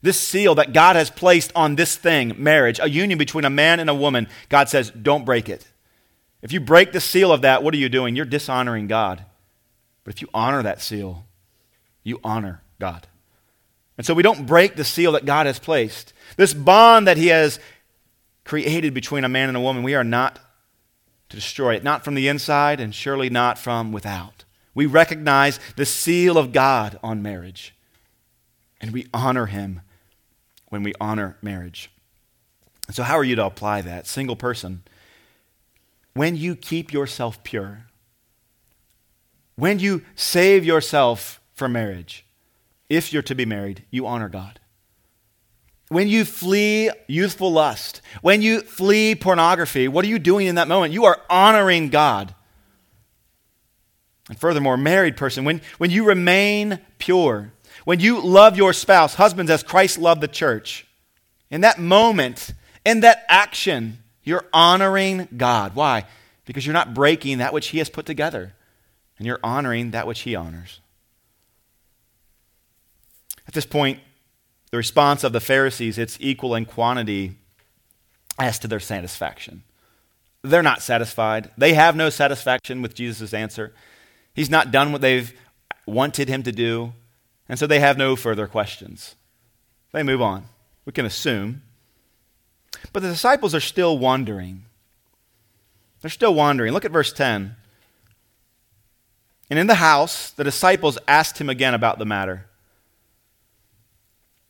This seal that God has placed on this thing, marriage, a union between a man and a woman, God says, don't break it. If you break the seal of that, what are you doing? You're dishonoring God. But if you honor that seal, you honor God. And so we don't break the seal that God has placed. This bond that he has created between a man and a woman, we are not to destroy it, not from the inside and surely not from without. We recognize the seal of God on marriage, and we honor him when we honor marriage. So how are you to apply that? Single person, when you keep yourself pure, when you save yourself for marriage, if you're to be married, you honor God. When you flee youthful lust, when you flee pornography, what are you doing in that moment? You are honoring God. And furthermore, married person, when, when you remain pure, when you love your spouse, husbands, as Christ loved the church, in that moment, in that action, you're honoring God. Why? Because you're not breaking that which he has put together, and you're honoring that which he honors. At this point, the response of the Pharisees, it's equal in quantity as to their satisfaction. They're not satisfied. They have no satisfaction with Jesus' answer. He's not done what they've wanted him to do, and so they have no further questions. They move on. We can assume. But the disciples are still wandering. They're still wandering. Look at verse ten. And in the house, the disciples asked him again about the matter.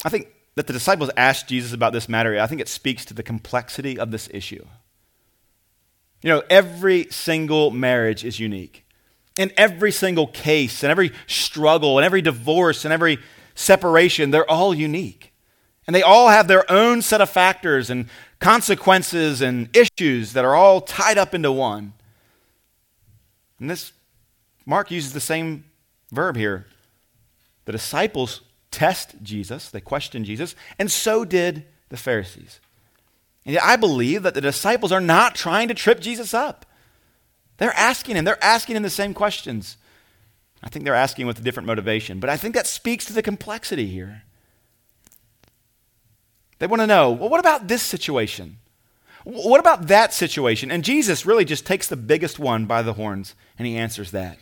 I think that the disciples asked Jesus about this matter, I think it speaks to the complexity of this issue. You know, every single marriage is unique. In every single case, and every struggle, and every divorce, and every separation, they're all unique. And they all have their own set of factors and consequences and issues that are all tied up into one. And this, Mark uses the same verb here. The disciples test Jesus, they question Jesus, and so did the Pharisees. And yet I believe that the disciples are not trying to trip Jesus up. They're asking him, they're asking him the same questions. I think they're asking with a different motivation, but I think that speaks to the complexity here. They want to know, well, what about this situation? What about that situation? And Jesus really just takes the biggest one by the horns, and he answers that.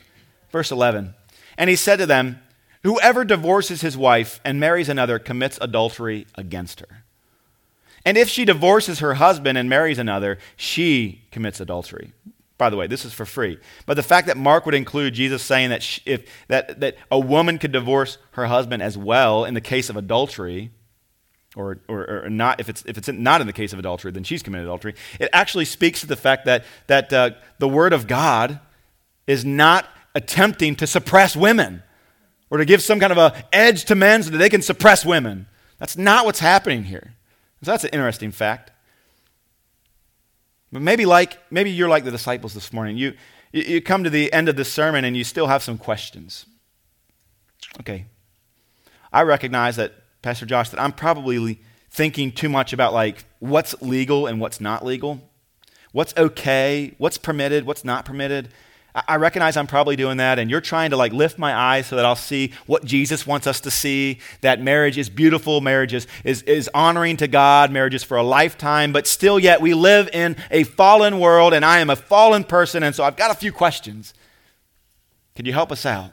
Verse eleven, and he said to them, whoever divorces his wife and marries another commits adultery against her. And if she divorces her husband and marries another, she commits adultery. By the way, this is for free. But the fact that Mark would include Jesus saying that she, if that, that a woman could divorce her husband as well in the case of adultery, or, or, or not if it's if it's not in the case of adultery, then she's committed adultery. It actually speaks to the fact that that uh, the Word of God is not attempting to suppress women, or to give some kind of an edge to men so that they can suppress women. That's not what's happening here. So that's an interesting fact. But maybe like maybe you're like the disciples this morning. You, you come to the end of this sermon and you still have some questions. Okay. I recognize that, Pastor Josh, that I'm probably thinking too much about like what's legal and what's not legal, what's okay, what's permitted, what's not permitted. I recognize I'm probably doing that, and you're trying to like lift my eyes so that I'll see what Jesus wants us to see, that marriage is beautiful, marriage is, is, is honoring to God, marriage is for a lifetime, but still yet we live in a fallen world, and I am a fallen person, and so I've got a few questions. Can you help us out?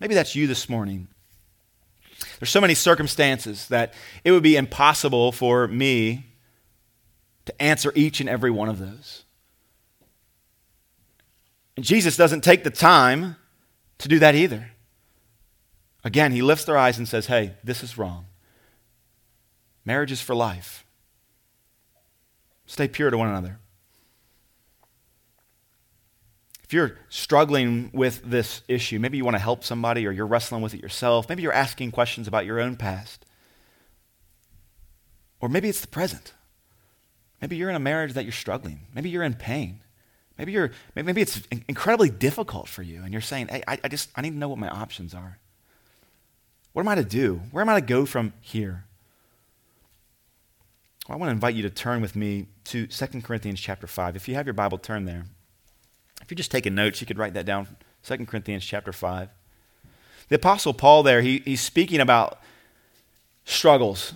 Maybe that's you this morning. There's so many circumstances that it would be impossible for me to answer each and every one of those. And Jesus doesn't take the time to do that either. Again, he lifts their eyes and says, hey, this is wrong. Marriage is for life. Stay pure to one another. If you're struggling with this issue, maybe you want to help somebody or you're wrestling with it yourself. Maybe you're asking questions about your own past. Or maybe it's the present. Maybe you're in a marriage that you're struggling. Maybe you're in pain. Maybe you're maybe it's incredibly difficult for you and you're saying, hey, I, I just I need to know what my options are. What am I to do? Where am I to go from here? Well, I want to invite you to turn with me to Second Corinthians chapter five. If you have your Bible, turn there. If you're just taking notes, you could write that down. Second Corinthians chapter five. The Apostle Paul there, he, he's speaking about struggles.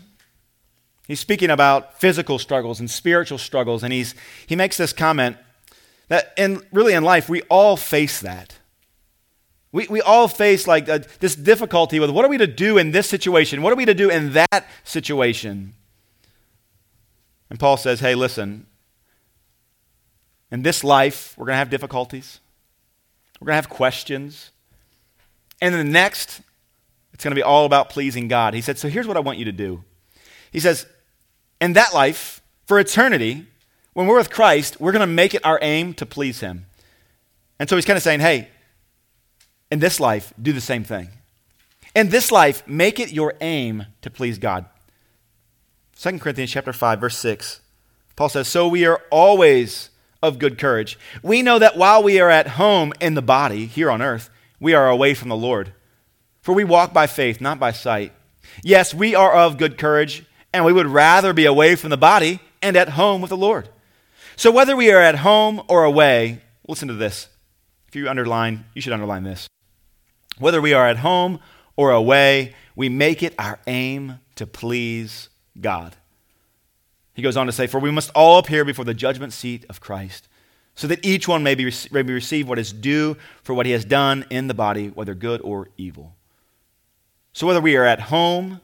He's speaking about physical struggles and spiritual struggles, and he's he makes this comment that in, really in life, we all face that. We we all face like a, this difficulty with what are we to do in this situation? What are we to do in that situation? And Paul says, hey, listen, in this life, we're going to have difficulties. We're going to have questions. And in the next, it's going to be all about pleasing God. He said, so here's what I want you to do. He says, in that life, for eternity, when we're with Christ, we're going to make it our aim to please him. And so he's kind of saying, hey, in this life, do the same thing. In this life, make it your aim to please God. Second Corinthians chapter five, verse six, Paul says, so we are always of good courage. We know that while we are at home in the body, here on earth, we are away from the Lord. For we walk by faith, not by sight. Yes, we are of good courage, and we would rather be away from the body and at home with the Lord. So whether we are at home or away, listen to this. If you underline, you should underline this. Whether we are at home or away, we make it our aim to please God. He goes on to say, for we must all appear before the judgment seat of Christ, so that each one may be, may be received what is due for what he has done in the body, whether good or evil. So whether we are at home,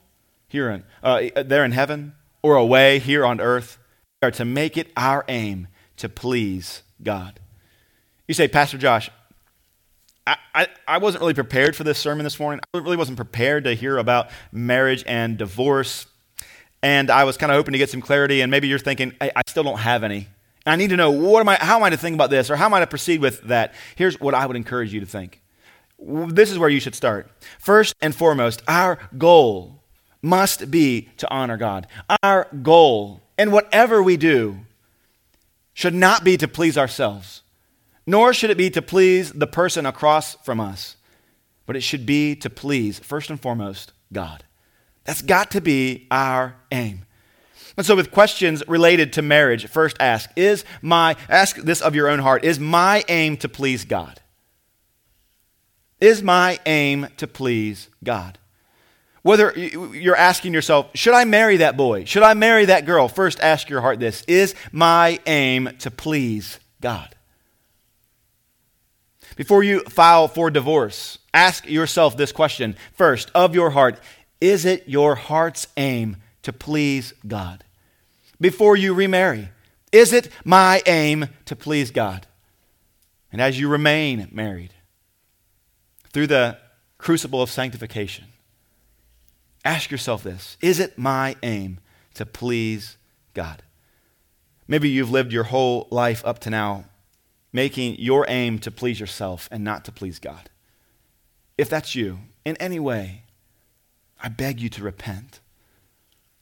here in, uh, there in heaven, or away here on earth, we are to make it our aim to please God. You say, Pastor Josh, I, I, I wasn't really prepared for this sermon this morning. I really wasn't prepared to hear about marriage and divorce. And I was kind of hoping to get some clarity, and maybe you're thinking, I, I still don't have any. And I need to know, what am I? how am I to think about this, or how am I to proceed with that? Here's what I would encourage you to think. This is where you should start. First and foremost, our goal must be to honor God. Our goal, and whatever we do, should not be to please ourselves, nor should it be to please the person across from us, but it should be to please, first and foremost, God. That's got to be our aim. And so with questions related to marriage, first ask, is my, ask this of your own heart, is my aim to please God? Is my aim to please God? Whether you're asking yourself, should I marry that boy? Should I marry that girl? First, ask your heart this, is my aim to please God? Before you file for divorce, ask yourself this question, first, of your heart, is it your heart's aim to please God? Before you remarry, is it my aim to please God? And as you remain married, through the crucible of sanctification, ask yourself this, is it my aim to please God? Maybe you've lived your whole life up to now making your aim to please yourself and not to please God. If that's you, in any way, I beg you to repent,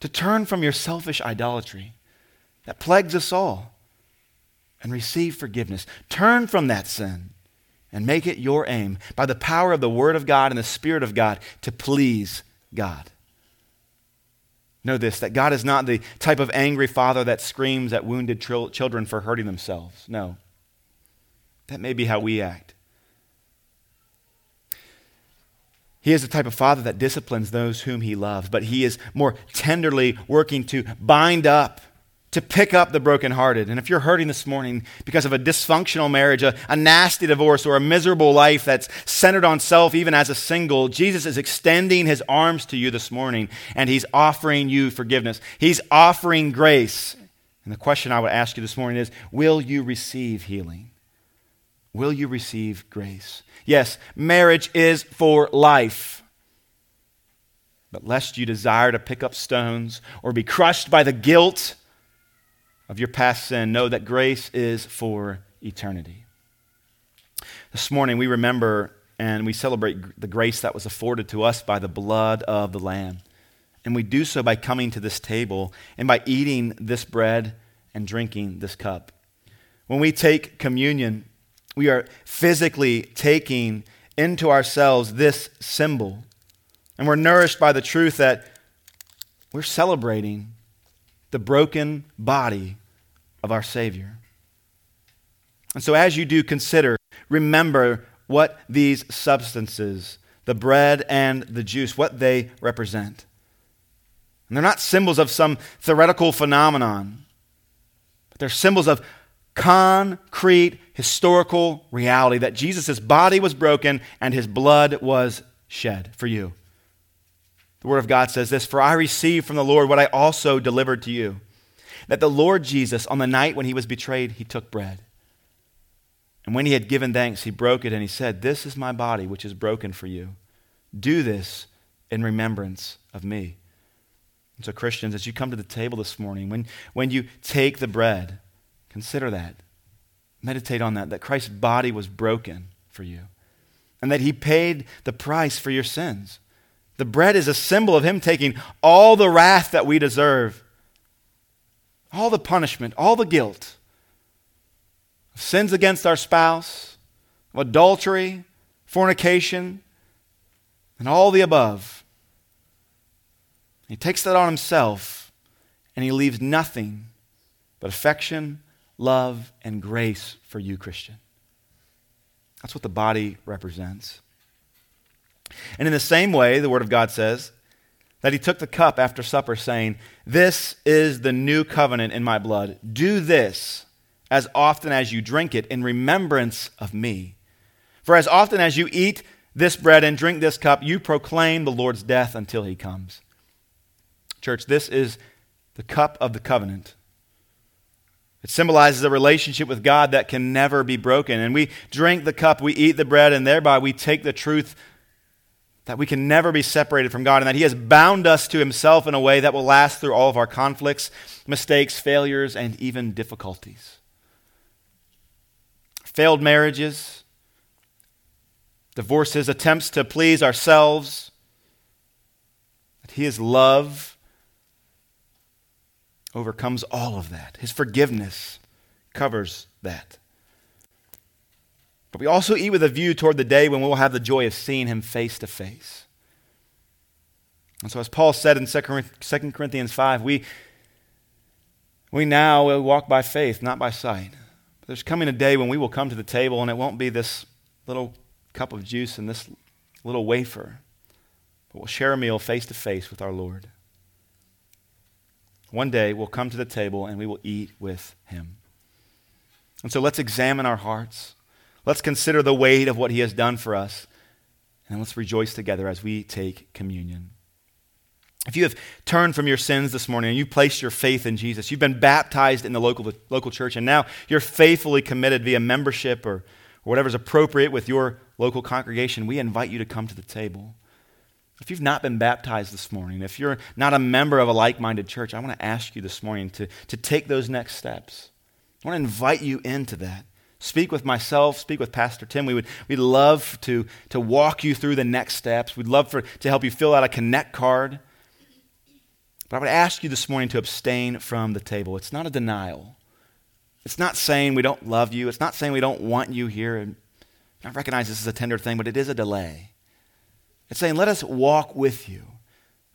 to turn from your selfish idolatry that plagues us all and receive forgiveness. Turn from that sin and make it your aim by the power of the Word of God and the Spirit of God to please God. Know this, that God is not the type of angry father that screams at wounded tr- children for hurting themselves. No. That may be how we act. He is the type of father that disciplines those whom he loves, but he is more tenderly working to bind up, to pick up the brokenhearted. And if you're hurting this morning because of a dysfunctional marriage, a, a nasty divorce, or a miserable life that's centered on self, even as a single, Jesus is extending his arms to you this morning, and he's offering you forgiveness. He's offering grace. And the question I would ask you this morning is, will you receive healing? Will you receive grace? Yes, marriage is for life. But lest you desire to pick up stones or be crushed by the guilt of your past sin, know that grace is for eternity. This morning we remember and we celebrate the grace that was afforded to us by the blood of the Lamb. And we do so by coming to this table and by eating this bread and drinking this cup. When we take communion, we are physically taking into ourselves this symbol. And we're nourished by the truth that we're celebrating the broken body of our Savior. And so as you do consider, remember what these substances, the bread and the juice, what they represent. And they're not symbols of some theoretical phenomenon, but they're symbols of concrete historical reality, that Jesus' body was broken and his blood was shed for you. The Word of God says this, "For I received from the Lord what I also delivered to you, that the Lord Jesus, on the night when he was betrayed, he took bread. And when he had given thanks, he broke it, and he said, 'This is my body, which is broken for you. Do this in remembrance of me.'" And so Christians, as you come to the table this morning, when, when you take the bread, consider that. Meditate on that, that Christ's body was broken for you, and that he paid the price for your sins. The bread is a symbol of him taking all the wrath that we deserve, all the punishment, all the guilt, of sins against our spouse, of adultery, fornication, and all the above. He takes that on himself, and he leaves nothing but affection, love, and grace for you, Christian. That's what the body represents. And in the same way, the Word of God says that he took the cup after supper, saying, "This is the new covenant in my blood. Do this as often as you drink it in remembrance of me. For as often as you eat this bread and drink this cup, you proclaim the Lord's death until he comes." Church, this is the cup of the covenant. It symbolizes a relationship with God that can never be broken. And we drink the cup, we eat the bread, and thereby we take the truth that we can never be separated from God, and that he has bound us to himself in a way that will last through all of our conflicts, mistakes, failures, and even difficulties. Failed marriages, divorces, attempts to please ourselves, that his love overcomes all of that. His forgiveness covers that. But we also eat with a view toward the day when we will have the joy of seeing him face to face. And so as Paul said in Second Corinthians five, we, we now will walk by faith, not by sight. But there's coming a day when we will come to the table, and it won't be this little cup of juice and this little wafer, but we'll share a meal face to face with our Lord. One day we'll come to the table and we will eat with him. And so let's examine our hearts. Let's consider the weight of what he has done for us, and let's rejoice together as we take communion. If you have turned from your sins this morning and you placed your faith in Jesus, you've been baptized in the local, local church, and now you're faithfully committed via membership or, or whatever's appropriate with your local congregation, we invite you to come to the table. If you've not been baptized this morning, if you're not a member of a like-minded church, I want to ask you this morning to, to take those next steps. I want to invite you into that. Speak with myself, speak with Pastor Tim. We would, we'd love to, to walk you through the next steps. We'd love for, to help you fill out a Connect card. But I would ask you this morning to abstain from the table. It's not a denial. It's not saying we don't love you. It's not saying we don't want you here. And I recognize this is a tender thing, but it is a delay. It's saying, let us walk with you.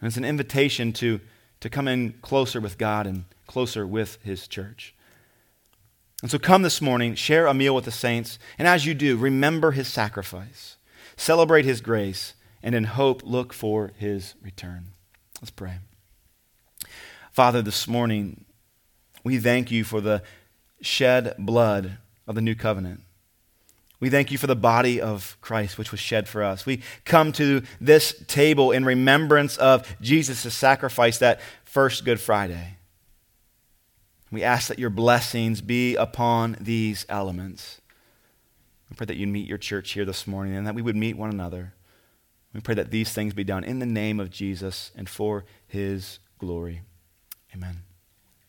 And it's an invitation to, to come in closer with God and closer with his church. And so come this morning, share a meal with the saints, and as you do, remember his sacrifice, celebrate his grace, and in hope look for his return. Let's pray. Father, this morning, we thank you for the shed blood of the new covenant. We thank you for the body of Christ, which was shed for us. We come to this table in remembrance of Jesus' sacrifice that first Good Friday. We ask that your blessings be upon these elements. We pray that you'd meet your church here this morning and that we would meet one another. We pray that these things be done in the name of Jesus and for his glory. Amen.